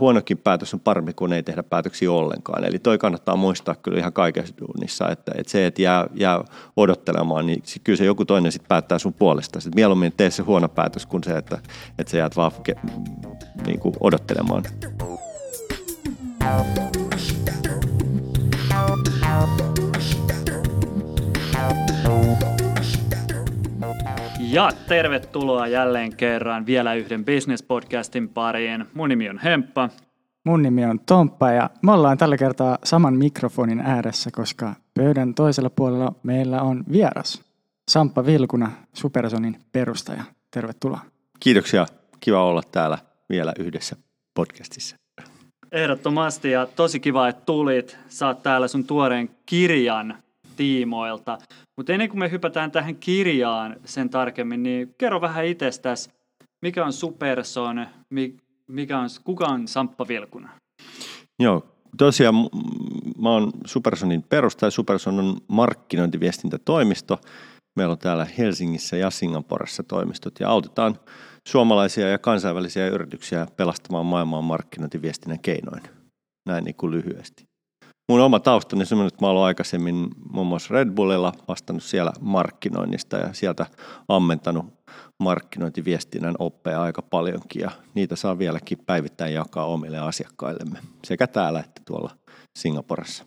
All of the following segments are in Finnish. huonokin päätös on parempi kuin ei tehdä päätöksiä ollenkaan. Eli toi kannattaa muistaa kyllä ihan kaikessa duunissa, että se, että jää odottelemaan, niin kyllä se joku toinen sitten päättää sun puolesta. Sitten mieluummin tee se huono päätös kuin se, että sä jäät vaan niin kuin odottelemaan. Ja tervetuloa jälleen kerran vielä yhden business-podcastin pariin. Mun nimi on Hemppa. Mun nimi on Tomppa ja me ollaan tällä kertaa saman mikrofonin ääressä, koska pöydän toisella puolella meillä on vieras. Sampo Vilkuna, Supersonin perustaja. Tervetuloa. Kiitoksia. Kiva olla täällä vielä yhdessä podcastissa. Ehdottomasti ja tosi kiva, että tulit. Saat täällä sun tuoreen kirjan tiimoilta. Mutta ennen kuin me hypätään tähän kirjaan sen tarkemmin, niin kerro vähän itsestäsi, mikä on Superson, kuka on Sampo Vilkuna? Joo, tosiaan mä oon Supersonin perustaja. Superson on markkinointiviestintätoimisto. Meillä on täällä Helsingissä ja Singaporessa toimistot ja autetaan suomalaisia ja kansainvälisiä yrityksiä pelastamaan maailmaa markkinointiviestinnän keinoin. Näin niin kuin lyhyesti. Mun oma taustani on että mä olen aikaisemmin muun muassa Red Bullilla vastannut siellä markkinoinnista ja sieltä ammentanut markkinointiviestinnän oppeja aika paljonkin ja niitä saa vieläkin päivittäin jakaa omille asiakkaillemme sekä täällä että tuolla Singaporessa.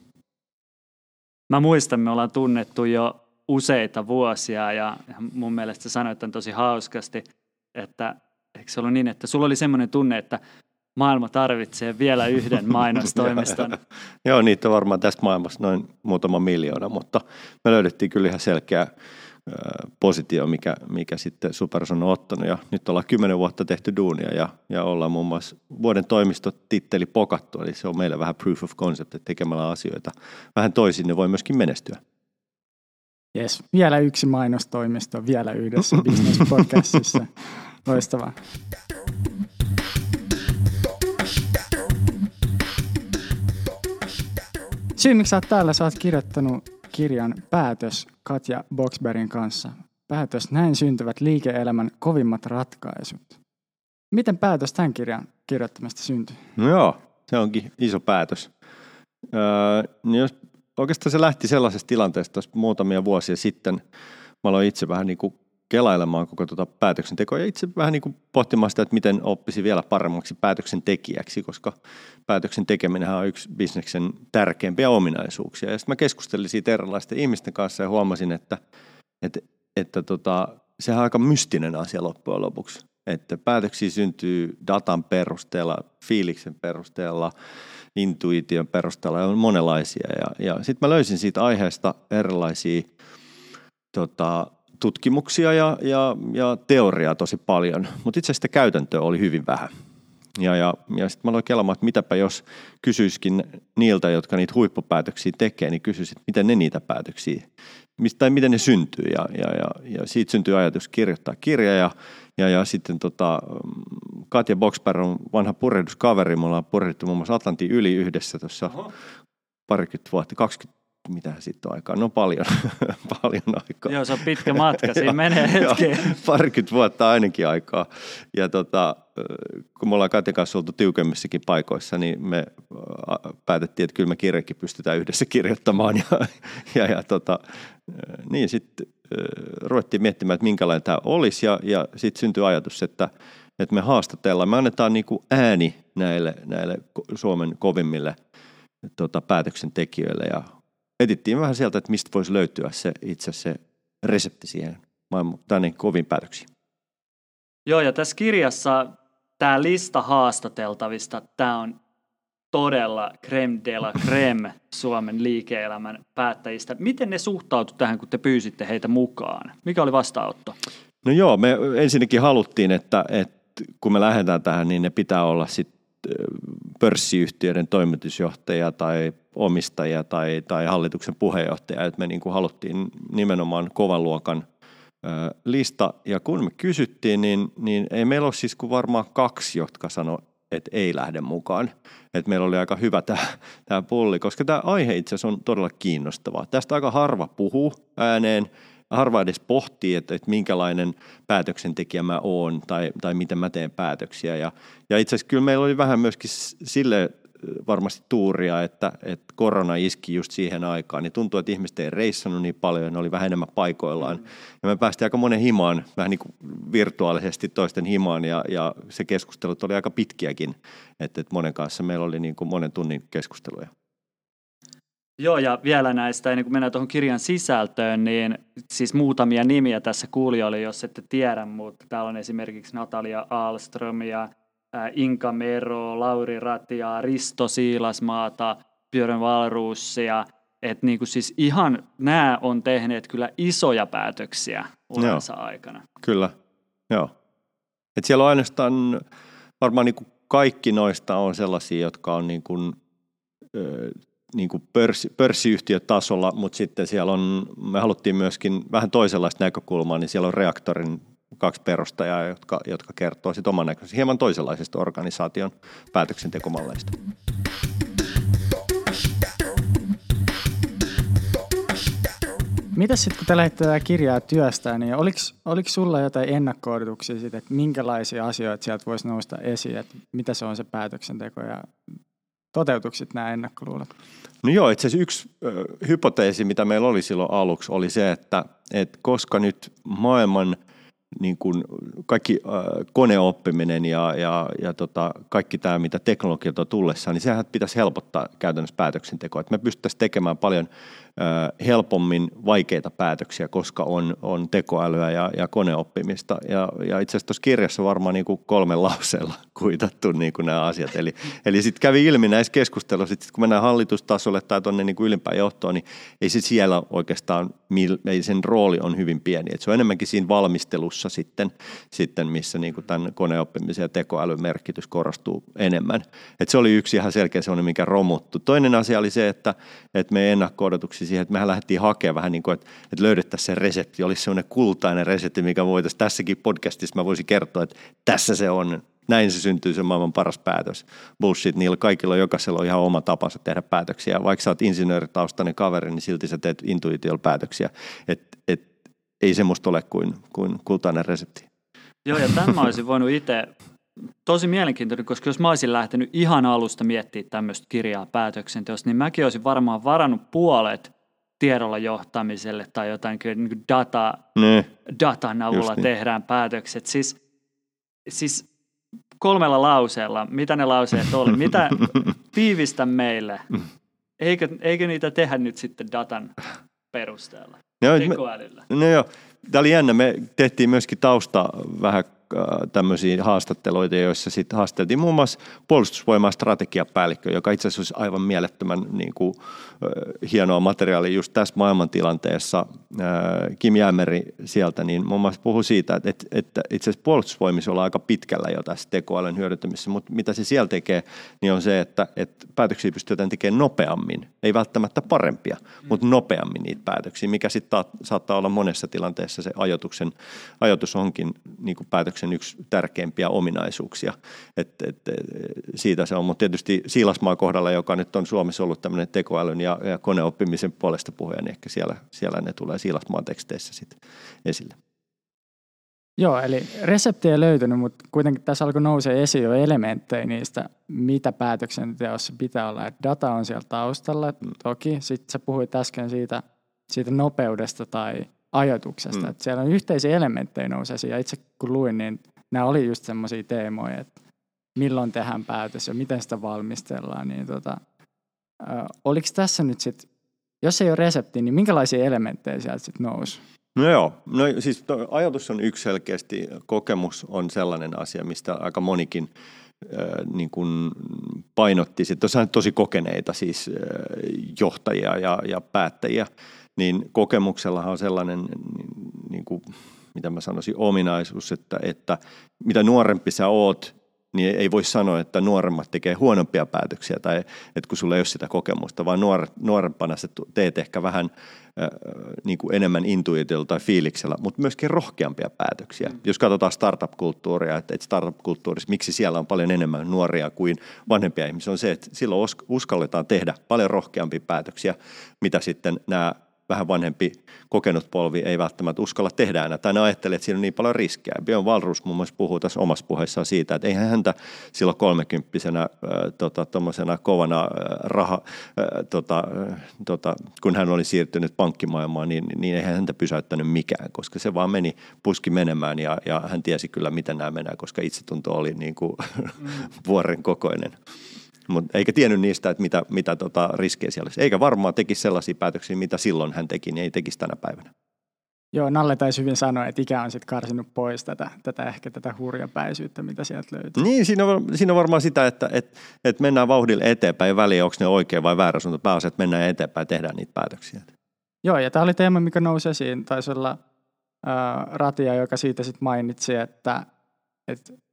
Mä muistan, me ollaan tunnettu jo useita vuosia ja mun mielestä sä sanoit tämän tosi hauskasti, että eikö se ollut niin, että sulla oli semmoinen tunne, että maailma tarvitsee vielä yhden mainostoimiston. Joo, niitä on varmaan tässä maailmassa noin muutama miljoona, mutta me löydettiin kyllä ihan selkeä positio, mikä sitten Superson on ottanut. Ja nyt ollaan 10 vuotta tehty duunia ja ollaan muun muassa vuoden toimistotitteli pokattu, eli se on meillä vähän proof of concept, että tekemällä asioita vähän toisin, ne voi myöskin menestyä. Jes, vielä yksi mainostoimisto, vielä yhdessä Business Podcastissa. Loistavaa. Syy, miksi sä oot täällä, sä oot kirjoittanut kirjan Päätös Katja Boxbergin kanssa. Päätös, näin syntyvät liike-elämän kovimmat ratkaisut. Miten päätös tämän kirjan kirjoittamasta syntyi? No joo, se onkin iso päätös. Oikeastaan se lähti sellaisesta tilanteesta muutamia vuosia sitten. Mä aloin itse vähän niin kuin kelailemaan koko tuota päätöksentekoa ja itse vähän niin kuin pohtimaan sitä, että miten oppisi vielä paremmaksi päätöksentekijäksi, koska päätöksentekeminenhän on yksi bisneksen tärkeimpiä ominaisuuksia. Ja sitten mä keskustelin siitä erilaisten ihmisten kanssa ja huomasin, että sehän on aika mystinen asia loppujen lopuksi. Että päätöksiä syntyy datan perusteella, fiiliksen perusteella, intuition perusteella ja on monenlaisia. Ja sitten mä löysin siitä aiheesta erilaisia tutkimuksia ja teoriaa tosi paljon, mutta itse asiassa käytäntöä oli hyvin vähän. Ja sitten mä aloin kelaamaan, että mitäpä jos kysyisikin niiltä, jotka niitä huippupäätöksiä tekee, niin kysyisin, miten ne niitä päätöksiä, tai miten ne syntyy. Ja siitä syntyy ajatus kirjoittaa kirja ja sitten Katja Boxberg on vanha purehduskaveri. Me ollaan purehdittu muun muassa Atlantin yli yhdessä tuossa parikymmentä vuotta, 20 mitähän siitä on aikaa? No paljon aikaa. Joo, se on pitkä matka, siinä menee hetki. 20 vuotta ainakin aikaa. Ja kun me ollaan Katjan kanssa oltu tiukemmissakin paikoissa, niin me päätettiin, että kyllä me kirjakin pystytään yhdessä kirjoittamaan. Niin sitten ruvettiin miettimään, että minkälainen tämä olisi ja sitten syntyi ajatus, että me haastatellaan. Me annetaan niinku ääni näille Suomen kovimmille päätöksentekijöille ja etittiin vähän sieltä, että mistä voisi löytyä se itse se resepti siihen maailman koviin päätöksiin. Joo, ja tässä kirjassa tämä lista haastateltavista, tämä on todella crème de la crème Suomen liike-elämän päättäjistä. Miten ne suhtautuivat tähän, kun te pyysitte heitä mukaan? Mikä oli vastaanotto? No joo, me ensinnäkin haluttiin, että kun me lähdetään tähän, niin ne pitää olla sitten pörssiyhtiöiden toimitusjohtaja tai omistajia tai hallituksen puheenjohtaja, että me niin kuin haluttiin nimenomaan kovan luokan lista. Ja kun me kysyttiin, niin ei meillä ole siis kuin varmaan 2, jotka sanoi, että ei lähde mukaan. Että meillä oli aika hyvä tämä pulli, koska tämä aihe itse asiassa on todella kiinnostavaa. Tästä aika harva puhuu ääneen harva edes pohtii, että minkälainen päätöksentekijä mä oon tai miten mä teen päätöksiä. Ja itse asiassa kyllä meillä oli vähän myöskin sille varmasti tuuria, että korona iski just siihen aikaan. Niin tuntuu, että ihmiset ei reissannut niin paljon, ne oli vähän enemmän paikoillaan. Ja me päästiin aika monen himaan, vähän niin kuin virtuaalisesti toisten himaan, ja se keskustelut oli aika pitkiäkin. Että monen kanssa meillä oli niin kuin monen tunnin keskusteluja. Joo, ja vielä näistä, ennen kuin mennään tuohon kirjan sisältöön, niin siis muutamia nimiä tässä kuulijoille, jos ette tiedä, mutta täällä on esimerkiksi Natalia Ahlström ja Inka Mero, Lauri Ratia, Risto Siilasmaata, Björn Wahlroos, että niinku siis ihan nämä on tehneet kyllä isoja päätöksiä uransa aikana. Kyllä, joo. Et siellä on ainoastaan, varmaan niinku kaikki noista on sellaisia, jotka on niin kuin pörssiyhtiötasolla, mutta sitten siellä on, me haluttiin myöskin vähän toisenlaista näkökulmaa, niin siellä on Reaktorin kaksi perustajaa, jotka kertoo sitten oman näköisesti hieman toisenlaisesta organisaation päätöksentekomalleista. Mitäs sitten, kun te lähditte tätä kirjaa työstään, niin oliko sulla jotain ennakko-odotuksia siitä, että minkälaisia asioita sieltä voisi nousta esiin, että mitä se on se päätöksenteko ja toteutukset nämä ennakkoluulet? No joo, itse asiassa yksi hypoteesi, mitä meillä oli silloin aluksi, oli se, että koska nyt maailman niin kuin kaikki koneoppiminen ja kaikki tämä, mitä teknologiat on tullessa, niin sehän pitäisi helpottaa käytännössä päätöksentekoa. Että me pystyttäisiin tekemään paljon helpommin vaikeita päätöksiä, koska on tekoälyä ja koneoppimista. Ja itse asiassa tuossa kirjassa varmaan niin kuin 3 lauseella kuitattu niin kuin nämä asiat. Eli sitten kävi ilmi näissä keskusteluissa, että kun mennään hallitustasolle tai tuonne niin kuin ylimpään johtoon, niin ei se siellä oikeastaan, ei sen rooli on hyvin pieni. Et se on enemmänkin siinä valmistelussa sitten missä niin kuin tämän koneoppimisen ja tekoälyn merkitys korostuu enemmän. Et se oli yksi ihan selkeä sellainen, mikä romuttu. Toinen asia oli se, että meidän ennakko-odotuksia siihen, että mehän lähdettiin hakemaan vähän niin kuin, että löydettäisiin se resepti. Olisi sellainen kultainen resepti, mikä voitaisiin tässäkin podcastissa, mä voisin kertoa, että tässä se on. Näin se syntyy, se maailman paras päätös. Bullshit, niillä kaikilla jokaisella on ihan oma tapansa tehdä päätöksiä. Vaikka sä oot insinööritaustainen kaveri, niin silti sä teet intuitiolla päätöksiä. Ei semmoista ole kuin kultainen resepti. Joo, ja tämän mä olisin voinut itse. Tosi mielenkiintoinen, koska jos mä olisin lähtenyt ihan alusta miettimään tämmöistä kirjaa päätöksenteosta, niin mäkin olisin varmaan varannut puolet tiedolla johtamiselle tai jotain niin kuin datan avulla tehdään päätökset. Siis 3 lauseella, mitä ne lauseet oli, mitä tiivistä meille, eikö niitä tehdä nyt sitten datan perusteella, tekoälyllä? No joo, tämä oli jännä, me tehtiin myöskin tausta vähän tämmöisiä haastatteluita, joissa sitten haasteltiin muun muassa puolustusvoimaa strategiapäällikkö, joka itse asiassa olisi aivan mielettömän niin kuin, hienoa materiaalia just tässä maailmantilanteessa. Kim Ämeri sieltä, niin muun muassa puhui siitä, että itse asiassa puolustusvoimissa ollaan aika pitkällä jo tässä tekoälyn hyödyntämisessä, mutta mitä se siellä tekee, niin on se, että päätöksiä pystytään tekemään nopeammin, ei välttämättä parempia, mutta nopeammin niitä päätöksiä, mikä sitten saattaa olla monessa tilanteessa se ajoitus onkin niin kuin päätöksiä sen yksi tärkeimpiä ominaisuuksia. Siitä se on, mutta tietysti Siilasmaan kohdalla, joka nyt on Suomessa ollut tämmöinen tekoälyn ja koneoppimisen puolesta puhuja, niin ehkä siellä ne tulee Siilasmaan teksteissä sitten esille. Joo, eli reseptiä ei löytynyt, mutta kuitenkin tässä alkoi nousee esiin jo elementtejä niistä, mitä päätöksenteossa pitää olla. Et data on siellä taustalla, toki. Sitten sä puhuit äsken siitä nopeudesta tai ajatuksesta, että siellä on yhteisiä elementtejä nousee, ja itse kun luin, niin nämä oli just semmoisia teemoja, että milloin tehdään päätös ja miten sitä valmistellaan, niin oliko tässä nyt sitten, jos ei ole resepti, niin minkälaisia elementtejä sieltä sitten nousi? No joo, no siis ajatus on yksi selkeästi, kokemus on sellainen asia, mistä aika monikin niin kuin painotti, sitten on tosi kokeneita siis johtajia ja päättäjiä, niin kokemuksellahan on sellainen, niin kuin, mitä mä sanoisin, ominaisuus, että mitä nuorempi sä oot, niin ei voi sanoa, että nuoremmat tekee huonompia päätöksiä tai että kun sulla ei ole sitä kokemusta, vaan nuorempana sä teet ehkä vähän niin kuin enemmän intuitiolla tai fiiliksellä, mutta myöskin rohkeampia päätöksiä. Jos katsotaan startup-kulttuuria, että startup-kulttuurissa, miksi siellä on paljon enemmän nuoria kuin vanhempia ihmisiä, on se, että silloin uskalletaan tehdä paljon rohkeampia päätöksiä, mitä sitten nämä vähän vanhempi kokenut polvi ei välttämättä uskalla tehdä enää, tai ne ajattelee, että siinä on niin paljon riskejä. Björn Wahlroos muun muassa puhuu tässä omassa puheessaan siitä, että eihän häntä silloin 30-vuotiaana kovana kun hän oli siirtynyt pankkimaailmaan, niin eihän häntä pysäyttänyt mikään, koska se vaan meni puski menemään, ja hän tiesi kyllä, miten nämä menee, koska itsetunto oli niin kuin vuoren kokoinen. Mut eikä tiennyt niistä, että mitä riskejä siellä olisi. Eikä varmaan tekisi sellaisia päätöksiä, mitä silloin hän teki, niin ei tekisi tänä päivänä. Joo, Nalle taisi hyvin sanoa, että ikä on sitten karsinut pois tätä hurjapäisyyttä, mitä sieltä löytyy. Niin, siinä on varmaan sitä, että mennään vauhdilla eteenpäin, väliin onko ne oikein vai väärä suunta, pääosin, että mennään eteenpäin ja tehdään niitä päätöksiä. Joo, ja tämä oli teema, mikä nousi esiin. Taisi olla Ratia, joka siitä sitten mainitsi, että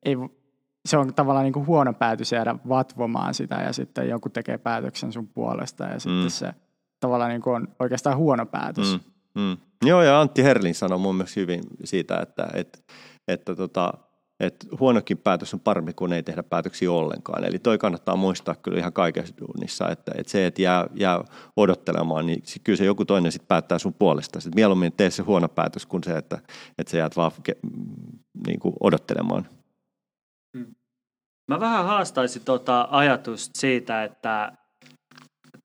ei... Se on tavallaan niin kuin huono päätös jäädä vatvomaan sitä, ja sitten joku tekee päätöksen sun puolesta, ja sitten se tavallaan niin kuin on oikeastaan huono päätös. Joo, ja Antti Herlin sanoi mun mielestä hyvin siitä, että huonokin päätös on parempi kuin ei tehdä päätöksiä ollenkaan. Eli toi kannattaa muistaa kyllä ihan kaikessa duunissa, että se, että jää odottelemaan, niin kyllä se joku toinen sitten päättää sun puolesta. Sitten mieluummin tee se huono päätös kuin se, että sä jäät vaan niin kuin odottelemaan. Mä vähän haastaisin ajatusta siitä, että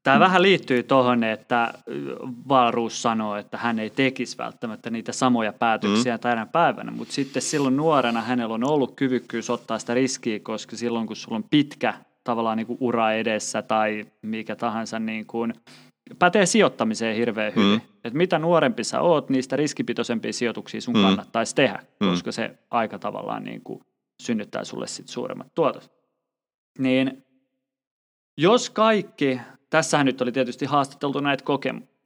tämä vähän liittyy tuohon, että Wahlroos sanoo, että hän ei tekisi välttämättä niitä samoja päätöksiä tänä päivänä, mutta sitten silloin nuorena hänellä on ollut kyvykkyys ottaa sitä riskiä, koska silloin kun sulla on pitkä tavallaan niin kuin ura edessä tai mikä tahansa, niin kuin, pätee sijoittamiseen hirveän hyvin. Että mitä nuorempi sä oot, niistä riskipitoisempia sijoituksia sun kannattaisi tehdä, koska se aika tavallaan... Niin kuin synnyttää sulle sitten suuremmat tuotot. Niin jos kaikki, tässähän nyt oli tietysti haastateltu näitä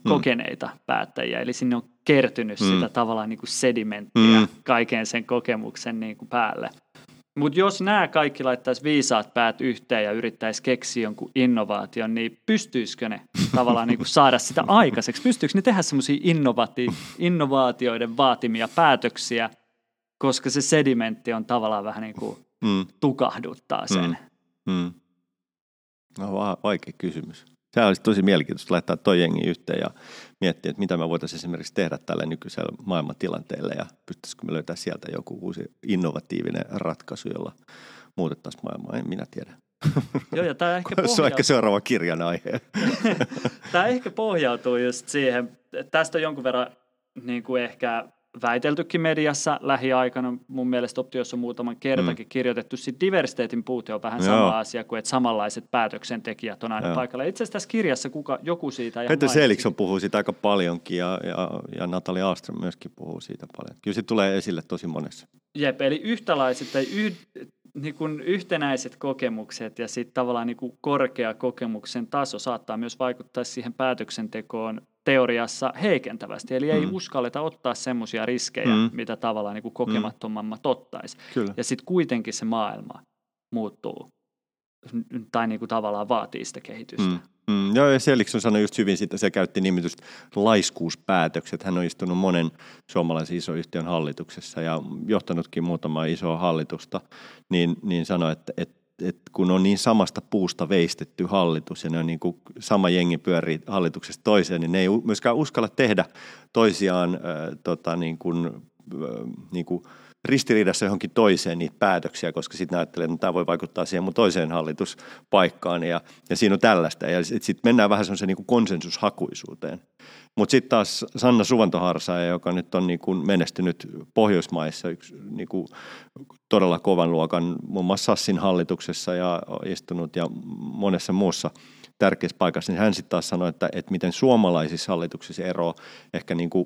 kokeneita päättäjiä, eli sinne on kertynyt sitä tavallaan niin kuin sedimenttiä kaiken sen kokemuksen niin kuin päälle. Mutta jos nämä kaikki laittaisi viisaat päät yhteen ja yrittäisi keksiä jonkun innovaation, niin pystyisikö ne tavallaan niin kuin saada sitä aikaiseksi? Pystyykö ne tehdä semmoisia innovaatioiden vaatimia päätöksiä, koska se sedimentti on tavallaan vähän niin kuin tukahduttaa sen. No, vaikea kysymys. Sehän olisi tosi mielenkiintoista laittaa toi jengi yhteen ja miettiä, että mitä me voitaisiin esimerkiksi tehdä tällä nykyisellä maailmantilanteella ja pystyisikö me löytää sieltä joku uusi innovatiivinen ratkaisu, jolla muutettaisiin maailmaa. En minä tiedä. Joo, ja tämä ehkä se on ehkä seuraava kirjan aihe. Tämä ehkä pohjautuu just siihen. Tästä on jonkun verran niin kuin ehkä... väiteltykin mediassa lähiaikana, mun mielestä optiossa on muutaman kertakin kirjoitettu, sitten diversiteetin puute on vähän sama asia kuin, että samanlaiset päätöksentekijät on aina paikalla. Itse asiassa tässä kirjassa joku siitä... Peter Seligson puhuu siitä aika paljonkin ja Natalia Ahlström myöskin puhuu siitä paljon. Kyllä se tulee esille tosi monessa. Jep, eli yhtälaiset tai niin kuin yhtenäiset kokemukset ja sitten tavallaan niin kuin korkea kokemuksen taso saattaa myös vaikuttaa siihen päätöksentekoon teoriassa heikentävästi, eli ei uskalleta ottaa semmoisia riskejä, mitä tavallaan niin kuin kokemattomammat ottaisi. Kyllä. Ja sitten kuitenkin se maailma muuttuu tai niin kuin tavallaan vaatii sitä kehitystä. Joo, ja Seligson sanoi just hyvin siitä, se käytti nimitystä laiskuuspäätökset. Hän on istunut monen suomalaisen isoyhtiön hallituksessa ja johtanutkin muutamaa isoa hallitusta, niin sanoi, että kun on niin samasta puusta veistetty hallitus ja ne on niin kuin sama jengi pyörii hallituksesta toiseen, niin ne ei myöskään uskalla tehdä toisiaan ristiriidassa johonkin toiseen niitä päätöksiä, koska sitten ajattelee, että tämä voi vaikuttaa siihen mun toiseen hallituspaikkaan ja siinä on tällaista. Ja sitten mennään vähän semmoiseen niin kuin konsensushakuisuuteen. Mutta sitten taas Sanna Suvantoharsa, joka nyt on niin kuin menestynyt Pohjoismaissa yksi niin kuin todella kovan luokan, muun muassa SASin hallituksessa ja istunut ja monessa muussa tärkeässä paikassa, niin hän sitten taas sanoi, että miten suomalaisissa hallituksissa ero ehkä niin kuin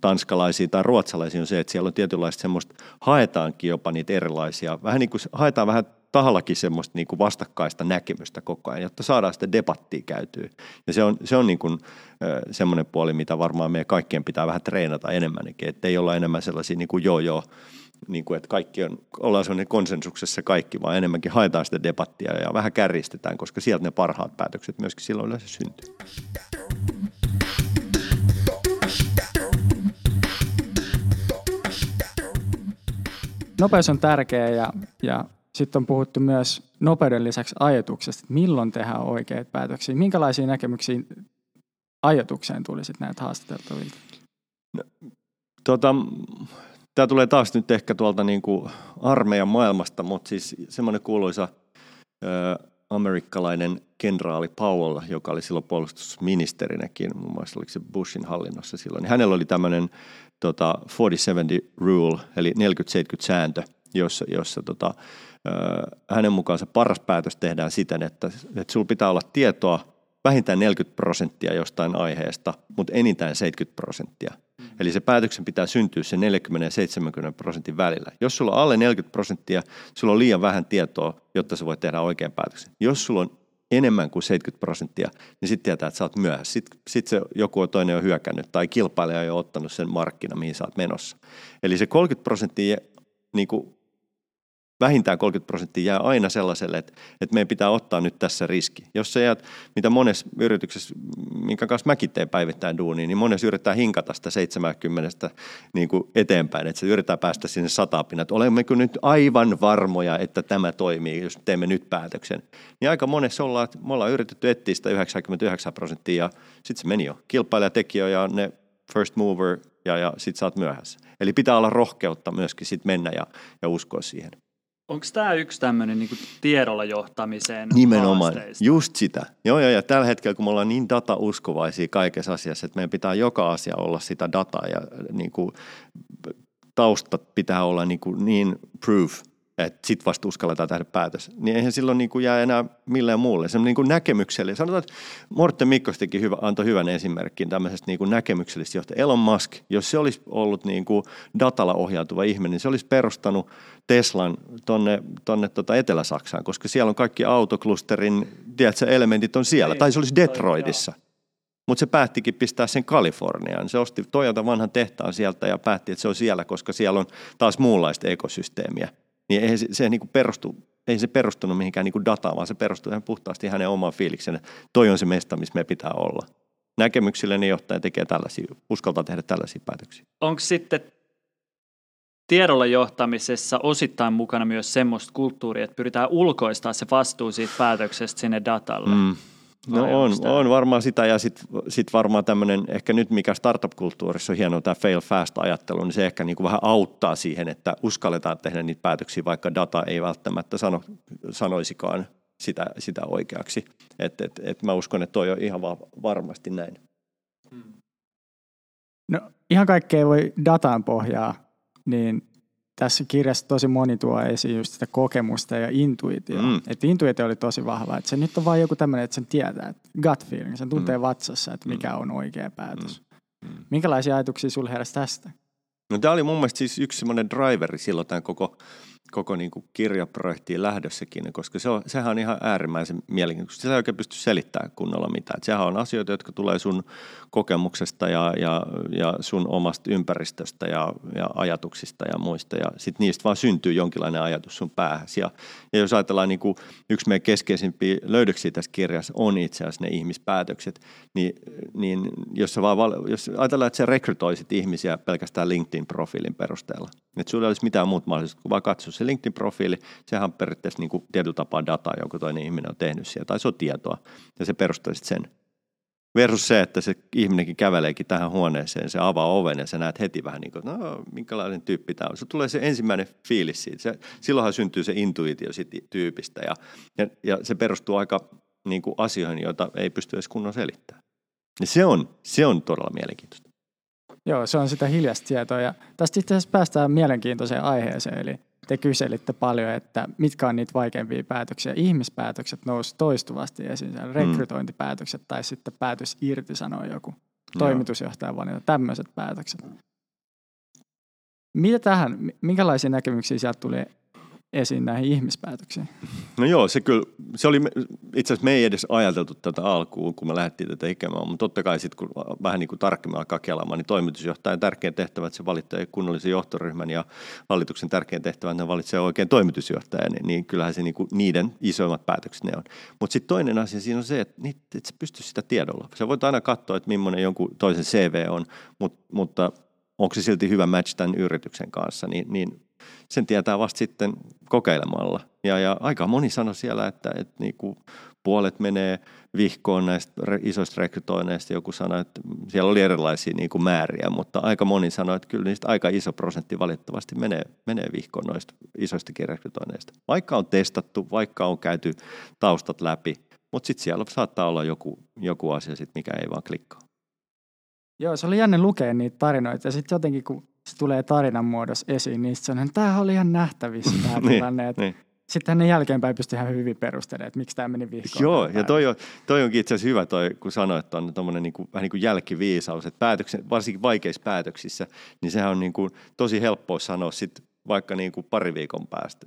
tanskalaisia tai ruotsalaisia on se, että siellä on tietynlaista semmoista, haetaankin jopa niitä erilaisia, vähän niin kuin haetaan vähän tahallakin semmoista niin kuin vastakkaista näkemystä koko ajan, jotta saadaan sitä debattia käytyä. Ja se on niin kuin semmoinen puoli, mitä varmaan meidän kaikkien pitää vähän treenata enemmänkin, että ei olla enemmän sellaisia niin kuin niin kuin, että kaikki ollaan semmoinen konsensuksessa kaikki, vaan enemmänkin haetaan sitä debattia ja vähän kärjistetään, koska sieltä ne parhaat päätökset myöskin silloin yleensä syntyy. Nopeus on tärkeä ja sitten on puhuttu myös nopeuden lisäksi ajatuksesta, että milloin tehdään oikeat päätöksiä. Minkälaisia näkemyksiä ajatukseen tuli sitten näitä haastateltavilta? No, tämä tulee taas nyt ehkä tuolta niin kuin armeijan maailmasta, mutta siis semmoinen kuuluisa amerikkalainen kenraali Powell, joka oli silloin puolustusministerinäkin, muun muassa oliko se Bushin hallinnossa silloin, niin hänellä oli tämmöinen 40-70 rule, eli 40-70-sääntö, jossa hänen mukaansa paras päätös tehdään siten, että sulla pitää olla tietoa vähintään 40% jostain aiheesta, mutta enintään 70%. Eli se päätöksen pitää syntyä se 40-70% välillä. Jos sulla on alle 40%, sulla on liian vähän tietoa, jotta sä voit tehdä oikean päätöksen. Jos sulla on enemmän kuin 70%, niin sitten tietää, että sä oot myöhässä. Sitten joku toinen on hyökännyt tai kilpailija on jo ottanut sen markkina, mihin sä oot menossa. Eli se 30%, niin kuin vähintään 30% jää aina sellaiselle, että meidän pitää ottaa nyt tässä riski. Jos sä jäät, mitä monessa yrityksessä, minkä kanssa mäkin teen päivittäin duunia, niin monessa yritetään hinkata sitä 70 niin kuin eteenpäin, että se yritetään päästä sinne 100, että olemmeko nyt aivan varmoja, että tämä toimii, jos teemme nyt päätöksen. Niin aika monessa ollaan, että me ollaan yritetty etsiä sitä 99% ja sitten se meni jo. Kilpailijatekijö ja ne first mover ja sitten sä oot myöhässä. Eli pitää olla rohkeutta myöskin sitten mennä ja uskoa siihen. Onko tämä yksi tämmöinen niin kuin tiedolla johtamiseen nimenomaan haasteista? Just sitä. Joo, ja tällä hetkellä, kun me ollaan niin datauskovaisia kaikessa asiassa, että meidän pitää joka asia olla sitä dataa ja niin kuin, taustat pitää olla niin proof, että sitten vasta uskalletaan tehdä päätös. Niin eihän silloin niin kuin jää enää millään muulle. Se on niin kuin näkemyksellinen. Sanotaan, että Morten Mikkos antoi hyvän esimerkin tämmöisestä niin kuin näkemyksellisestä johtajasta. Elon Musk, jos se olisi ollut niin kuin datalla ohjautuva ihminen, niin se olisi perustanut Teslan tonne Etelä-Saksaan, koska siellä on kaikki autoklusterin, tiedätkö, elementit on siellä. Ei, tai se olisi Detroitissa. Mutta se päättikin pistää sen Kaliforniaan. Se osti Toyota vanhan tehtaan sieltä ja päätti, että se on siellä, koska siellä on taas muunlaista ekosysteemiä. Niin eihän se niin kuin perustunut mihinkään niin kuin dataan, vaan se perustuu ihan puhtaasti hänen omaan fiilikseen. Toi on se mesta, missä me pitää olla. Näkemyksellinen johtaja tekee tällaisia, uskaltaa tehdä tällaisia päätöksiä. Onko sitten tiedolla johtamisessa osittain mukana myös semmoista kulttuuria, että pyritään ulkoistaa se vastuu siitä päätöksestä sinne datalle? Mm. No on varmaan sitä, ja sit varmaan tämmöinen, ehkä nyt mikä startup-kulttuurissa on hienoa tämä fail fast-ajattelu, niin se ehkä niin kuin vähän auttaa siihen, että uskalletaan tehdä niitä päätöksiä, vaikka data ei välttämättä sanoisikaan sitä oikeaksi. Et mä uskon, että toi on ihan varmasti näin. No ihan kaikkea ei voi datan pohjaa, niin tässä kirjassa tosi moni tuo esiin just sitä kokemusta ja intuitioa. Mm. Että intuitio oli tosi vahva. Että se nyt on vaan joku tämmöinen, että sen tietää. Että gut feeling, sen tuntee vatsassa, että mikä on oikea päätös. Mm. Minkälaisia ajatuksia sulla heräsi tästä? No tämä oli mun mielestä siis yksi semmoinen driveri silloin tämän koko niin kuin kirjaprojektiin lähdössäkin, koska sehän on ihan äärimmäisen mielenkiintoista. Sitä ei oikein pysty selittämään kunnolla mitään. Et sehän on asioita, jotka tulee sun kokemuksesta ja sun omasta ympäristöstä ja ajatuksista ja muista. Ja sitten niistä vaan syntyy jonkinlainen ajatus sun päähäsi. Ja jos ajatellaan, niin kuin yksi meidän keskeisimpiä löydöksiä tässä kirjassa on itse asiassa ne ihmispäätökset, niin jos ajatellaan, että sä rekrytoisit ihmisiä pelkästään LinkedIn-profiilin perusteella, että sulla ei olisi mitään muuta mahdollisuutta kuin vaan katsoa se LinkedIn-profiili, sehän on periaatteessa niin kuin tietyllä tapaa dataa, jonka toinen ihminen on tehnyt siellä, tai se on tietoa, ja se perustaisi sen. Versus se, että se ihminenkin käveleekin tähän huoneeseen, se avaa oven ja sä näet heti vähän niin kuin, no minkälainen tyyppi tämä on. Se tulee se ensimmäinen fiilis siitä. Silloinhan syntyy se intuitio siitä tyypistä, ja se perustuu aika niin kuin asioihin, joita ei pysty edes kunnolla selittämään. Ja se on todella mielenkiintoista. Joo, se on sitä hiljaista tietoa, ja tästä itse asiassa päästään mielenkiintoiseen aiheeseen, eli te kyselitte paljon, että mitkä on niitä vaikeampia päätöksiä. Ihmispäätökset nousi toistuvasti esiin, rekrytointipäätökset tai sitten päätös irtisanoa joku toimitusjohtajan valinta, tämmöiset päätökset. Mitä tähän, minkälaisia näkemyksiä sieltä tuli esiin näihin ihmispäätöksiin? No joo, se oli, itse asiassa me ei edes ajateltu tätä alkuun, kun me lähdettiin tätä tekemään, mutta totta kai sitten, kun vähän niin kuin tarkemmin alkaa kelaamaan, niin toimitusjohtajan tärkeä tehtävä, että se valitsee kunnollisen johtoryhmän, ja hallituksen tärkeä tehtävä, että ne valitsee oikein toimitusjohtajan, niin kyllähän se niin kuin niiden isoimmat päätökset ne on. Mutta sitten toinen asia siinä on se, että et sä pysty sitä tiedolla. Sä voit aina katsoa, että millainen jonkun toisen CV on, mutta onko se silti hyvä match tämän yrityksen kanssa, niin sen tietää vasta sitten kokeilemalla. Ja aika moni sanoi siellä, että niinku puolet menee vihkoon näistä isoista rekrytoineista. Joku sanoi, että siellä oli erilaisia niinku määriä, mutta aika moni sanoi, että kyllä niistä aika iso prosentti valitettavasti menee vihkoon noista isoistakin rekrytoineista. Vaikka on testattu, vaikka on käyty taustat läpi, mutta sitten siellä saattaa olla joku asia, sit, mikä ei vaan klikkaa. Joo, se oli jännä lukea niitä tarinoita ja sitten jotenkin kun se tulee tarinan muodossa esiin, niin sitten sanoo, että tämähän oli ihan nähtävissä tämä tilanne. Sittenhän ne jälkeenpäin pystyi ihan hyvin perustelemaan, että miksi tämä meni vihkoon. Joo, ja toi onkin itse asiassa hyvä, kun sanoit, että on tommoinen vähän niin kuin jälkiviisaus, että varsinkin vaikeissa päätöksissä, niin sehän on niin kuin tosi helppoa sanoa sitten vaikka niin kuin pari viikon päästä.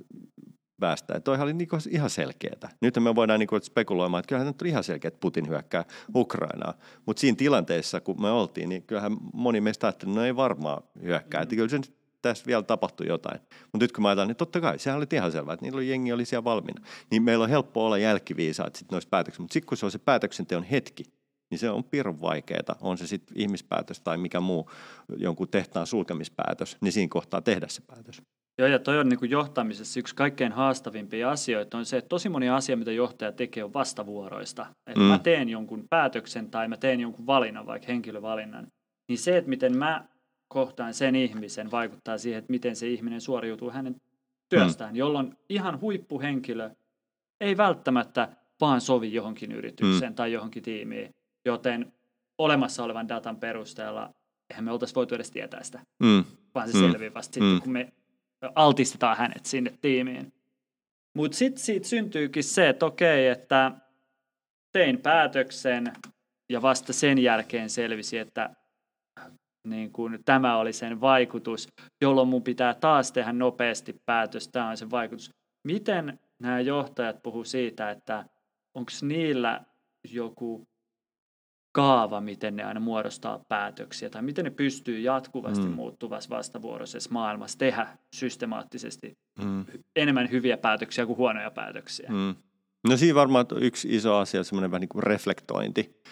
Ja toihan oli niin kuin ihan selkeätä. Nyt me voidaan niin kuin spekuloimaan, että kyllähän nyt on ihan selkeä, että Putin hyökkää Ukrainaa. Mutta siinä tilanteessa, kun me oltiin, niin kyllähän moni meistä ajatteli, että no ei varmaan hyökkää. Että kyllä se nyt tässä vielä tapahtui jotain. Mutta nyt kun mä ajatellaan, niin totta kai, sehän oli ihan selvää, että niillä jengi oli siellä valmiina. Niin meillä on helppo olla jälkiviisaat sitten noissa päätöksissä. Mutta sitten kun se on se päätöksenteon hetki, niin se on pirun vaikeaa. On se sitten ihmispäätös tai mikä muu, jonkun tehtaan sulkemispäätös, niin siinä kohtaa tehdä se päätös. Joo, ja toi on niin kuin johtamisessa yksi kaikkein haastavimpia asioita on se, että tosi moni asia, mitä johtaja tekee, on vastavuoroista. Että mä teen jonkun päätöksen tai mä teen jonkun valinnan, vaikka henkilövalinnan. Niin se, että miten mä kohtaan sen ihmisen, vaikuttaa siihen, että miten se ihminen suoriutuu hänen työstään, jolloin ihan huippuhenkilö ei välttämättä vaan sovi johonkin yritykseen tai johonkin tiimiin. Joten olemassa olevan datan perusteella eihän me oltaisi voitu edes tietää sitä, vaan se selvii vasta sitten, kun me altistetaan hänet sinne tiimiin. Mutta sitten siitä syntyykin se, että okei, että tein päätöksen ja vasta sen jälkeen selvisi, että niin kun tämä oli sen vaikutus, jolloin mun pitää taas tehdä nopeasti päätös. Tämä on sen vaikutus. Miten nämä johtajat puhuu siitä, että onko niillä joku kaava, miten ne aina muodostaa päätöksiä, tai miten ne pystyy jatkuvasti muuttuvassa vastavuoroisessa maailmassa tehdä systemaattisesti enemmän hyviä päätöksiä kuin huonoja päätöksiä? No siinä varmaan yksi iso asia, semmoinen vähän niin kuin reflektointi.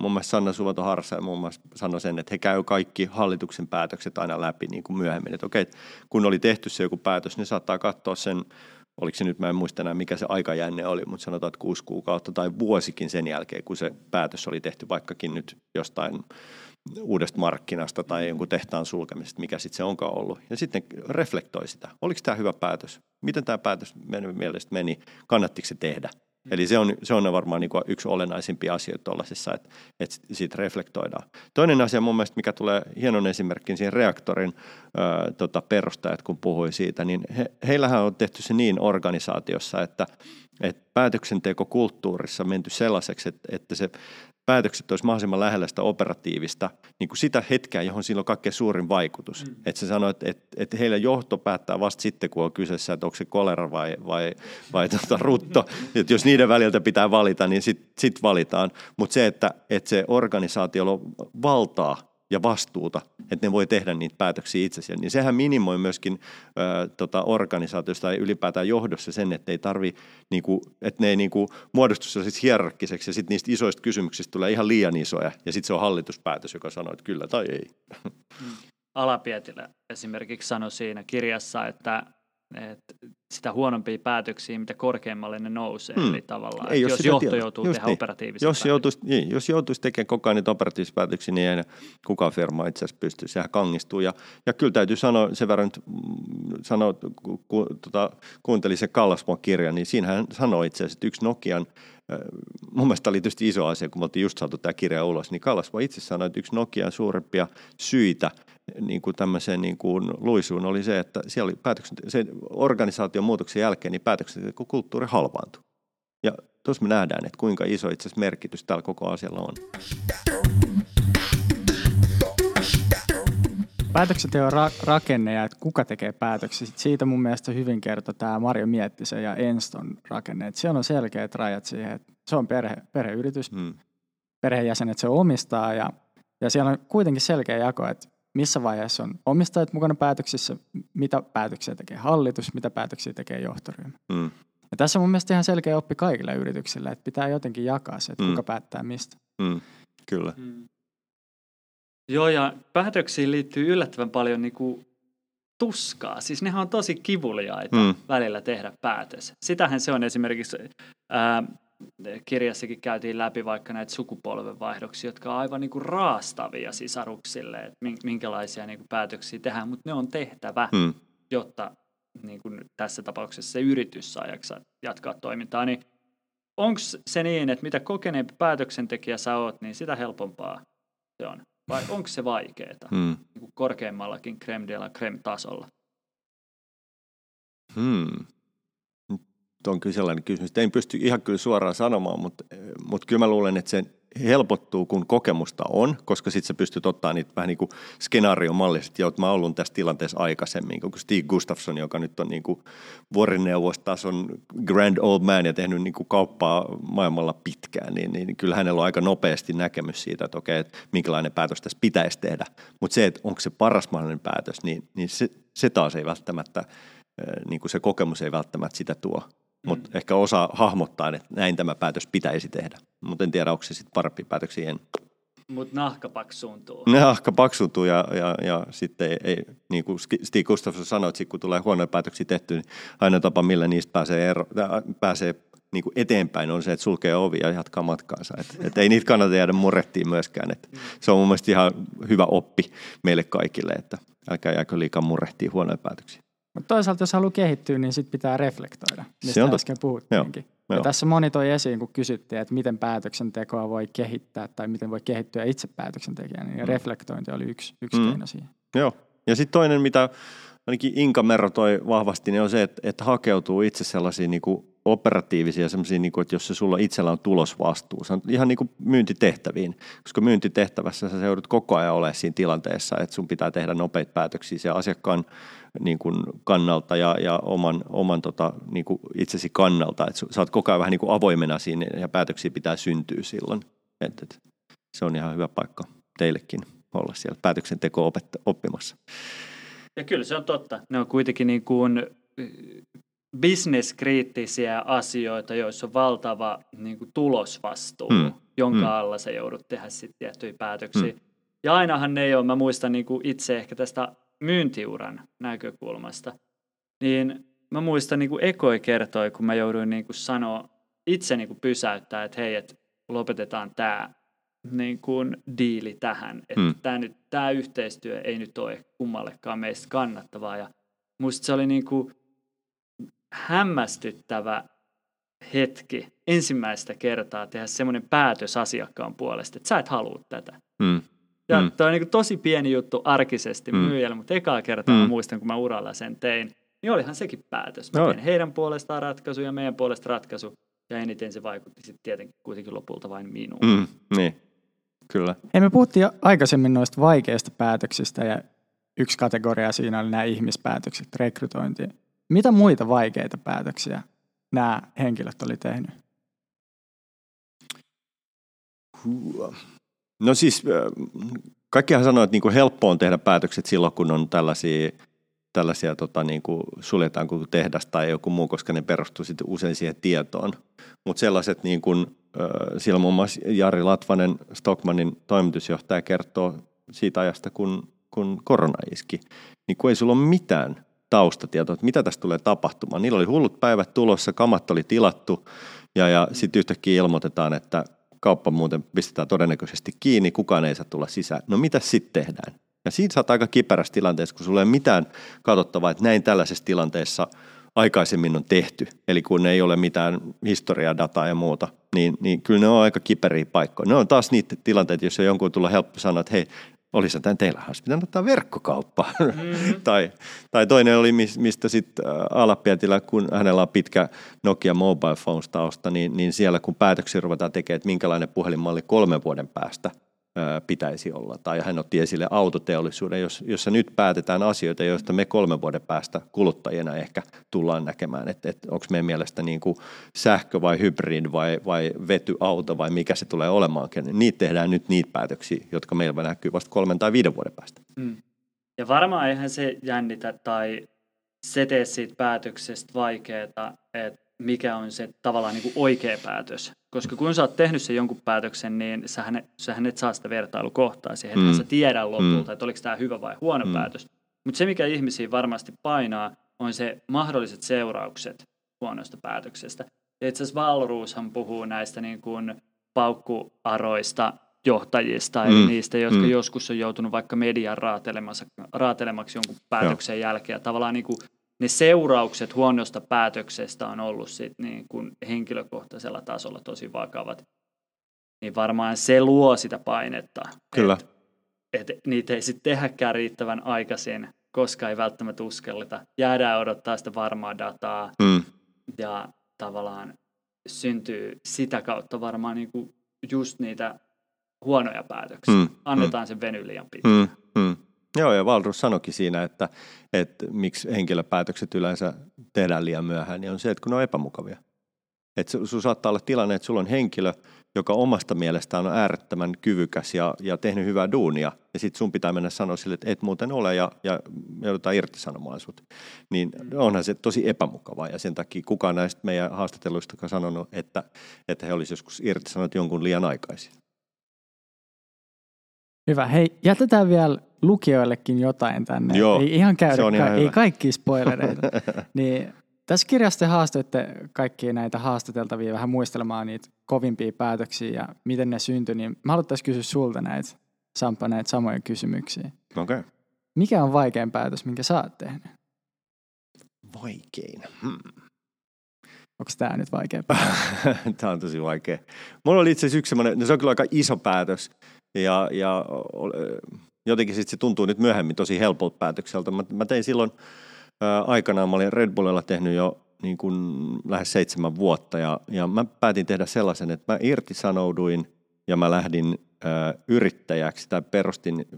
Mun mielestä Sanna Suvantoharsa muun muassa sanoi sen, että he käy kaikki hallituksen päätökset aina läpi niin kuin myöhemmin. Että okei, kun oli tehty se joku päätös, niin saattaa katsoa sen, oliko se nyt, mä en muista enää mikä se aikajänne oli, mutta sanotaan, että 6 kuukautta tai vuosikin sen jälkeen, kun se päätös oli tehty vaikkakin nyt jostain uudesta markkinasta tai jonkun tehtaan sulkemisesta, mikä sitten se onkaan ollut. Ja sitten reflektoi sitä. Oliko tämä hyvä päätös? Miten tämä päätös mielestäni meni? Kannattiko se tehdä? Eli se on varmaan niin kuin yksi olennaisimpia asioita tuollaisessa, että siitä reflektoidaan. Toinen asia mun mielestä, mikä tulee hienon esimerkkiin siihen reaktorin perustajat, kun puhui siitä, niin heillähän on tehty se niin organisaatiossa, että päätöksentekokulttuurissa menty sellaiseksi, että se päätökset olisi mahdollisimman lähellä sitä operatiivista, niin kuin sitä hetkeä, johon sillä on kaikkein suurin vaikutus. Että se sanoo, että heillä johto päättää vasta sitten, kun on kyseessä, että onko se kolera vai rutto. Että jos niiden väliltä pitää valita, niin sit valitaan. Mutta se, että se organisaatiolla valtaa ja vastuuta, että ne voi tehdä niitä päätöksiä itsessään. Niin sehän minimoi myöskin organisaatiosta tai ylipäätään johdossa sen, että ei tarvi, niinku, että ne ei niinku muodostu sellaiseksi hierarkkiseksi, ja sitten niistä isoista kysymyksistä tulee ihan liian isoja, ja sitten se on hallituspäätös, joka sanoo, että kyllä tai ei. Ala-Pietilä esimerkiksi sanoi siinä kirjassa, että sitä huonompia päätöksiä, mitä korkeammalle ne nousee, eli tavallaan, jos johto joutuu tehdä operatiivisia päätöksiä. Jos joutuisi tekemään koko ajan niitä operatiivisia päätöksiä, niin ei kukaan firma itse asiassa pysty, sehän kangistuu. Ja kyllä täytyy sanoa, sen verran sanoa, kun kuuntelin se Kallasmon kirja, niin siinähän sanoi itse asiassa, että yksi Nokian, mun mielestä oli tietysti iso asia, kun me oltiin just saatu tämä kirja ulos, niin Kallasmo itse sanoi, että yksi Nokian suurimpia syitä niin kuin tämmöiseen niin kuin luisuun oli se, että siellä oli sen organisaation muutoksen jälkeen niin päätöksentekokulttuuri halvaantui. Ja tuossa me nähdään, että kuinka iso itse asiassa merkitys tällä koko asialla on. Päätöksenteon rakenne ja että kuka tekee päätöksiä, siitä mun mielestä hyvin kertoi tämä Marjo Miettisen ja Enston rakenne. Että siellä on selkeät rajat siihen, että se on perheyritys, perheenjäsenet se omistaa ja siellä on kuitenkin selkeä jako, että missä vaiheessa on omistajat mukana päätöksissä, mitä päätöksiä tekee hallitus, mitä päätöksiä tekee johtoryhmä. Ja tässä on mun mielestä ihan selkeä oppi kaikille yrityksille, että pitää jotenkin jakaa se, että kuka päättää mistä. Kyllä. Joo, ja päätöksiin liittyy yllättävän paljon niin kuin tuskaa. Siis nehän on tosi kivuliaita välillä tehdä päätös. Sitähän se on esimerkiksi, kirjassakin käytiin läpi vaikka näitä sukupolvenvaihdoksia, jotka on aivan niin kuin raastavia sisaruksille, että minkälaisia niin kuin päätöksiä tehdään, mutta ne on tehtävä, jotta niin kuin tässä tapauksessa se yritys saa jatkaa toimintaa. Niin onko se niin, että mitä kokeneempi päätöksentekijä sä oot, niin sitä helpompaa se on? Vai onko se vaikeaa niin kuin korkeammallakin crème de la crème-tasolla? On kyllä sellainen kysymys. En pysty ihan kyllä suoraan sanomaan, mutta kyllä mä luulen, että se helpottuu, kun kokemusta on, koska sitten sä pystyt ottaa niitä vähän niin kuin skenaariomallisesti, että mä oon ollut tässä tilanteessa aikaisemmin, kun Steve Gustafson, joka nyt on niin kuin vuorineuvostason grand old man ja tehnyt niin kuin kauppaa maailmalla pitkään, niin kyllä hänellä on aika nopeasti näkemys siitä, että okei, että minkälainen päätös tässä pitäisi tehdä, mutta se, että onko se paras mahdollinen päätös, niin se taas ei välttämättä, niin kuin se kokemus ei välttämättä sitä tuo. Mutta ehkä osaa hahmottaa, että näin tämä päätös pitäisi tehdä. Mutta en tiedä, onko se sitten parempi päätöksiä. Mutta nahka paksuuntuu. Nahka paksuuntuu ja sitten ei, niin kuin Stig Gustafson sanoi, että kun tulee huonoja päätöksiä tehty, niin ainoa tapa, millä niistä pääsee niin kuin eteenpäin, on se, että sulkee ovi ja jatkaa matkaansa. Et ei niitä kannata jäädä murrettiin myöskään. Se on mun mielestä ihan hyvä oppi meille kaikille, että älkää jääkö liikaa murrehtia huonoja päätöksiä. Mutta toisaalta, jos haluaa kehittyä, niin sitten pitää reflektoida, mistä äsken puhuttiinkin. Ja tässä moni toi esiin, kun kysyttiin, että miten päätöksentekoa voi kehittää tai miten voi kehittyä itse päätöksentekijänä, niin reflektointi oli yksi keino siihen. Joo, ja sitten toinen, mitä ainakin Inka Mero toi vahvasti, niin on se, että hakeutuu itse sellaisiin niinku operatiivisia, sellaisia, niinku, että jos se sulla itsellä on tulosvastuu, se on ihan niinku myyntitehtäviin, koska myyntitehtävässä sä joudut koko ajan olemaan siinä tilanteessa, että sun pitää tehdä nopeita päätöksiä se asiakkaan niin kuin kannalta ja oman niin kuin itsesi kannalta. Et sä oot koko ajan vähän niin kuin avoimena siinä ja päätöksiä pitää syntyä silloin. Et se on ihan hyvä paikka teillekin olla siellä päätöksentekoa oppimassa. Ja kyllä se on totta. Ne on kuitenkin niin kuin business-kriittisiä asioita, joissa on valtava niin kuin tulosvastuu, jonka alla sä joudut tehdä sitten tiettyjä päätöksiä. Ja ainahan ne ei ole. Mä muistan niin kuin itse ehkä tästä myyntiuran näkökulmasta, niin mä muistan, niin kuin Ekoi kertoi, kun mä jouduin niin kuin sanoa, itse niin kuin pysäyttää, että hei, että lopetetaan tämä niin kuin diili tähän, että tämä yhteistyö ei nyt ole kummallekaan meistä kannattavaa, ja musta se oli niin kuin hämmästyttävä hetki ensimmäistä kertaa tehdä semmoinen päätös asiakkaan puolesta, että sä et halua tätä. Ja toi on niin kuin tosi pieni juttu arkisesti myyjällä, mutta ekaa kertaa mä muistan, kun mä uralla sen tein, niin olihan sekin päätös. Mä tein heidän puolestaan ratkaisu ja meidän puolesta ratkaisu, ja eniten se vaikutti sitten tietenkin kuitenkin lopulta vain minuun. Niin, kyllä. Hei, me puhuttiin aikaisemmin noista vaikeista päätöksistä, ja yksi kategoria siinä oli nämä ihmispäätökset, rekrytointi. Mitä muita vaikeita päätöksiä nämä henkilöt oli tehnyt? No siis kaikkihan sanoo, että niinku helppo on tehdä päätökset silloin, kun on tällaisia niinku suljetaan kuin tehdas tai joku muu, koska ne perustuu sitten usein siihen tietoon. Mutta sellaiset, niin kuin siellä muun muassa Jari Latvanen, Stockmanin toimitusjohtaja, kertoo siitä ajasta, kun korona iski, niin kun ei sulla ole mitään taustatietoa, että mitä tässä tulee tapahtumaan. Niillä oli hullut päivät tulossa, kamat oli tilattu ja sitten yhtäkkiä ilmoitetaan, että kauppa muuten pistetään todennäköisesti kiinni, kukaan ei saa tulla sisään. No mitä sitten tehdään? Ja siinä sä oot aika kiperässä tilanteessa, kun sulla ei ole mitään katsottavaa, että näin tällaisessa tilanteessa aikaisemmin on tehty. Eli kun ei ole mitään historiaa, dataa ja muuta, niin kyllä ne on aika kiperiä paikkoja. Ne on taas niitä tilanteita, joissa jonkun tulla helppo sanoa, että hei, olisi tämän teillähän olisi pitänyt ottaa verkkokauppaan. Tai toinen oli, mistä sitten Alapietilä, kun hänellä on pitkä Nokia Mobile Phones tausta, niin siellä kun päätöksiä ruvetaan tekemään, että minkälainen puhelinmalli 3 vuoden päästä pitäisi olla. Tai hän otti esille autoteollisuuden, jossa nyt päätetään asioita, joista me 3 vuoden päästä kuluttajina ehkä tullaan näkemään, että onko meidän mielestä niin kuin sähkö vai hybrid vai vetyauto vai mikä se tulee olemaankin. Niitä tehdään nyt niitä päätöksiä, jotka meillä näkyy vasta 3 tai 5 vuoden päästä. Ja varmaan eihän se jännitä tai se tee siitä päätöksestä vaikeaa, että mikä on se tavallaan niin kuin oikea päätös. Koska kun sä oot tehnyt sen jonkun päätöksen, niin sähän et saa sitä vertailukohtaa siihen, että sä tiedä lopulta, että oliko tämä hyvä vai huono päätös. Mutta se, mikä ihmisiä varmasti painaa, on se mahdolliset seuraukset huonosta päätöksestä. Itse asiassa Wahlrooshan puhuu näistä niin kuin paukkuaroista johtajista, eli niistä, jotka joskus on joutunut vaikka median raatelemaksi jonkun päätöksen jälkeen. Ja tavallaan niin kuin ne seuraukset huonosta päätöksestä on ollut sit niin kuin henkilökohtaisella tasolla tosi vakavat. Niin varmaan se luo sitä painetta. Kyllä. Että niitä ei sitten tehdäkään riittävän aikaisin, koska ei välttämättä uskalleta. Jäädään odottaa sitä varmaa dataa ja tavallaan syntyy sitä kautta varmaan niinku just niitä huonoja päätöksiä. Annetaan sen venyä liian pitkään. Joo, ja Wahlroos sanoikin siinä, että miksi henkilöpäätökset yleensä tehdään liian myöhään, niin on se, että kun ne on epämukavia. Että sun saattaa olla tilanne, että sulla on henkilö, joka omasta mielestään on äärettömän kyvykäs ja tehnyt hyvää duunia, ja sitten sun pitää mennä sanoa sille, että et muuten ole, ja me joudutaan irtisanomaan sut. Niin onhan se tosi epämukavaa, ja sen takia kukaan näistä meidän haastatelluistakaan sanonut, että he olisivat joskus irtisanot jonkun liian aikaisin. Hyvä. Hei, jätetään vielä lukijoillekin jotain tänne. Joo, ei ihan käydä, ei kaikki spoilereita. Niin, tässä kirjassa te haastoitte kaikkia näitä haastateltavia vähän muistelemaan niitä kovimpia päätöksiä ja miten ne syntyi, niin mä haluttaisiin kysyä sulta näitä, Sampo, näitä samoja kysymyksiä. Okay. Mikä on vaikein päätös, minkä sä oot tehnyt? Vaikein? Onko tämä nyt vaikea päätös? Tämä on tosi vaikea. Mulla oli itse asiassa yksi semmoinen, no se on kyllä aika iso päätös ja jotenkin sitten se tuntuu nyt myöhemmin tosi helpolta päätökseltä. Mä tein silloin aikanaan, mä olin Red Bullilla tehnyt jo niin kuin lähes 7 vuotta ja mä päätin tehdä sellaisen, että mä irtisanouduin ja mä lähdin yrittäjäksi tai perustin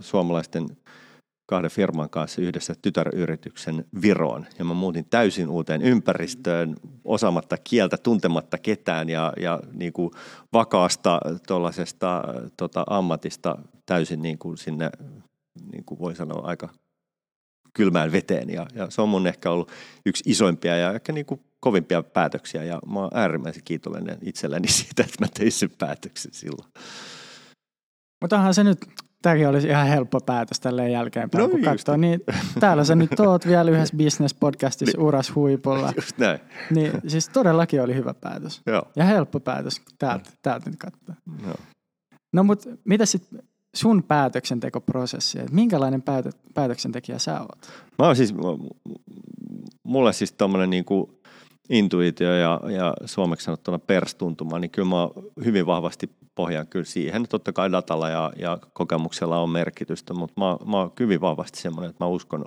suomalaisten 2 firman kanssa yhdessä tytäryrityksen Viroon. Ja mä muutin täysin uuteen ympäristöön, osaamatta kieltä, tuntematta ketään ja niin kuin vakaasta tuollaisesta ammatista täysin niin kuin sinne, niin kuin voi sanoa, aika kylmään veteen. Ja se on mun ehkä ollut yksi isoimpia ja ehkä niin kuin kovimpia päätöksiä. Ja mä oon äärimmäisen kiitollinen itselleni siitä, että mä tein sen päätöksen silloin. Mutta onhan se nyt... Tämäkin olisi ihan helppo päätös tälleen jälkeenpäin, no, kun katsoo, niin täällä sä nyt oot vielä yhdessä business-podcastissa uras huipulla. Just näin. Niin siis todellakin oli hyvä päätös. Joo. Ja helppo päätös täältä nyt katsoa. Joo. No mutta mitä sitten sun päätöksentekoprosessi, että minkälainen päätöksentekijä sä oot? Mä oon siis, mulle siis tommonen niinku intuitio ja suomeksi sanottuna perstuntuma, niin kyllä mä hyvin vahvasti pohjaan kyllä siihen. Totta kai datalla ja kokemuksella on merkitystä, mutta mä oon hyvin vahvasti semmoinen, että mä uskon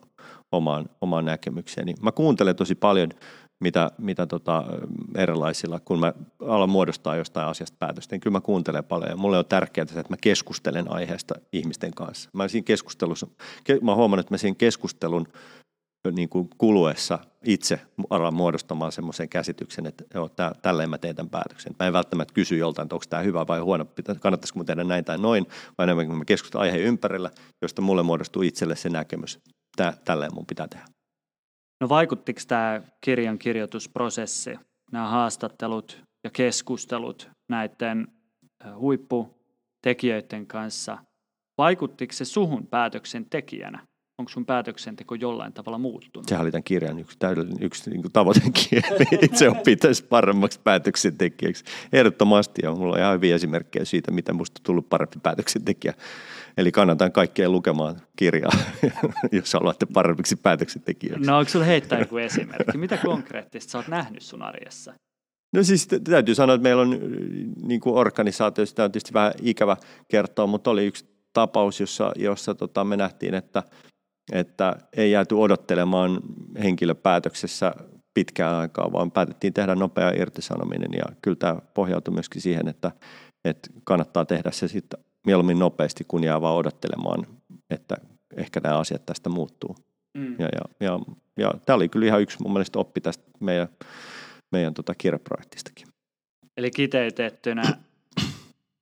omaan näkemykseeni. Mä kuuntelen tosi paljon, mitä erilaisilla, kun mä alan muodostaa jostain asiasta päätöstä, niin kyllä mä kuuntelen paljon ja mulle on tärkeää se, että mä keskustelen aiheesta ihmisten kanssa. Mä oon huomannut, että mä siinä keskustelun niin kuin kuluessa itse alan muodostamaan semmoisen käsityksen, että joo, tälleen mä teen tämän päätöksen. Mä en välttämättä kysy joltain, että onko tämä hyvä vai huono, kannattaisiko mun tehdä näin tai noin, vai enemmänkin mä keskustelen aiheen ympärillä, josta mulle muodostuu itselle se näkemys, tälleen mun pitää tehdä. No vaikuttiko tämä kirjan kirjoitusprosessi, nämä haastattelut ja keskustelut näiden huipputekijöiden kanssa, vaikuttiko se suhun päätöksentekijänä? Onko sun päätöksenteko jollain tavalla muuttunut? Sehän oli tämän kirjan yksi niin kuin tavoitekin. Itse oppii tässä paremmaksi päätöksentekijäksi. Ehdottomasti, ja mulla on ihan hyviä esimerkkejä siitä, mitä musta on tullut parempi päätöksentekijä. Eli kannatan kaikkea lukemaan kirjaa, jos haluatte paremmiksi päätöksentekijöiksi. No onko sulla heittää joku esimerkki? Mitä konkreettista sä oot nähnyt sun arjessa? No siis täytyy sanoa, että meillä on niin kuin organisaatioissa, tämä on tietysti vähän ikävä kertoa, mutta oli yksi tapaus, jossa me nähtiin, että ei jääty odottelemaan henkilöpäätöksessä pitkään aikaa, vaan päätettiin tehdä nopea irtisanominen. Ja kyllä tämä pohjautui myöskin siihen, että kannattaa tehdä se sitten mieluummin nopeasti, kun jää vaan odottelemaan, että ehkä nämä asiat tästä muuttuu. Ja tämä oli kyllä ihan yksi mun mielestä oppi tästä meidän kirjaprojektistakin. Eli kiteytettynä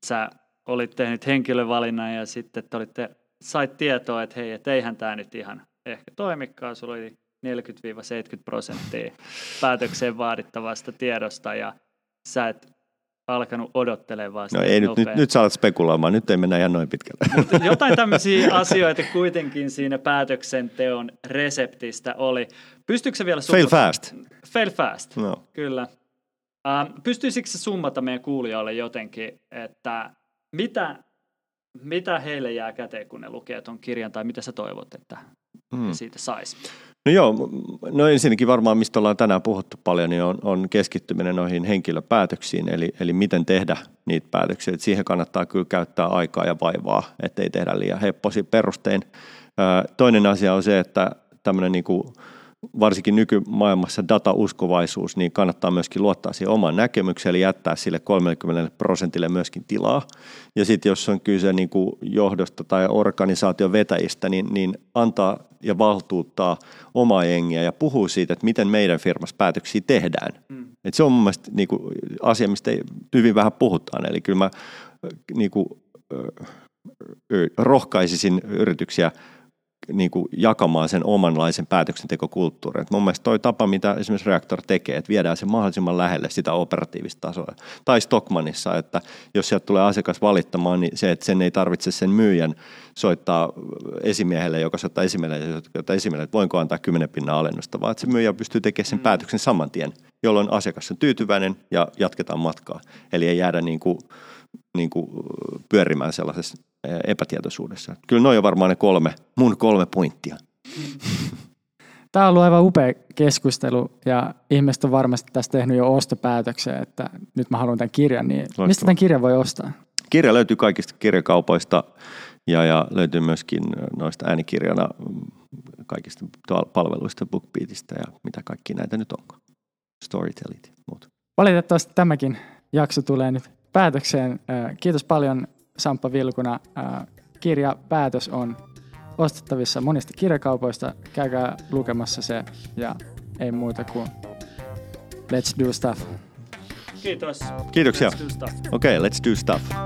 sä olit tehnyt henkilövalinnan ja sitten sait tietoa, että hei, eihän tämä nyt ihan ehkä toimikaan. Sulla oli 40-70% päätökseen vaadittavasta tiedosta ja sä et alkanut odottelemaan. No ei nyt sä alat spekuloimaan, nyt ei mennä ihan noin pitkälle. Mut jotain tämmöisiä asioita kuitenkin siinä päätöksenteon reseptistä oli. Pystyykö se vielä summata? Fail fast. Fail fast, no. Kyllä. Pystyisikö se summata meidän kuulijoille jotenkin, että mitä heille jää käteen, kun ne lukee tuon kirjan, tai mitä sä toivot, että siitä saisi? No joo, no ensinnäkin varmaan, mistä ollaan tänään puhuttu paljon, niin on keskittyminen noihin henkilöpäätöksiin, eli miten tehdä niitä päätöksiä. Et siihen kannattaa kyllä käyttää aikaa ja vaivaa, ettei tehdä liian heppoisin perustein. Toinen asia on se, että tämmöinen niinku, varsinkin nykymaailmassa datauskovaisuus, niin kannattaa myöskin luottaa siihen omaan näkemykseen, eli jättää sille 30% myöskin tilaa. Ja sitten jos on kyse niin kuin johdosta tai organisaation vetäjistä, niin antaa ja valtuuttaa omaa jengiä ja puhuu siitä, että miten meidän firmassa päätöksiä tehdään. Et se on mun mielestä niin kuin asia, mistä hyvin vähän puhutaan, eli kyllä mä niin kuin, rohkaisisin yrityksiä niin kuin jakamaan sen omanlaisen päätöksentekokulttuurin. Mun mielestä toi tapa, mitä esimerkiksi Reaktor tekee, että viedään se mahdollisimman lähelle sitä operatiivista tasoa. Tai Stockmanissa, että jos sieltä tulee asiakas valittamaan, niin se, että sen ei tarvitse sen myyjän soittaa esimiehelle, joka soittaa esimiehelle, että voinko antaa 10% alennusta, vaan että se myyjä pystyy tekemään sen päätöksen saman tien, jolloin asiakas on tyytyväinen ja jatketaan matkaa. Eli ei jäädä niin kuin pyörimään sellaisessa epätietoisuudessa. Kyllä ne on varmaan ne mun kolme pointtia. Tämä on ollut aivan upea keskustelu ja ihmiset on varmasti tässä tehnyt jo ostopäätöksiä, että nyt mä haluan tämän kirjan, niin loistava. Mistä tämän kirjan voi ostaa? Kirja löytyy kaikista kirjakaupoista ja löytyy myöskin noista äänikirjana kaikista palveluista, BookBeatista ja mitä kaikki näitä nyt onkaan. Storytelit. Valitettavasti tämäkin jakso tulee nyt päätökseen. Kiitos paljon Sampo Vilkuna. Kirja Päätös on ostettavissa monista kirjakaupoista. Käykää lukemassa se ja ei muuta kuin let's do stuff. Kiitos. Kiitoksia. Okei, let's do stuff.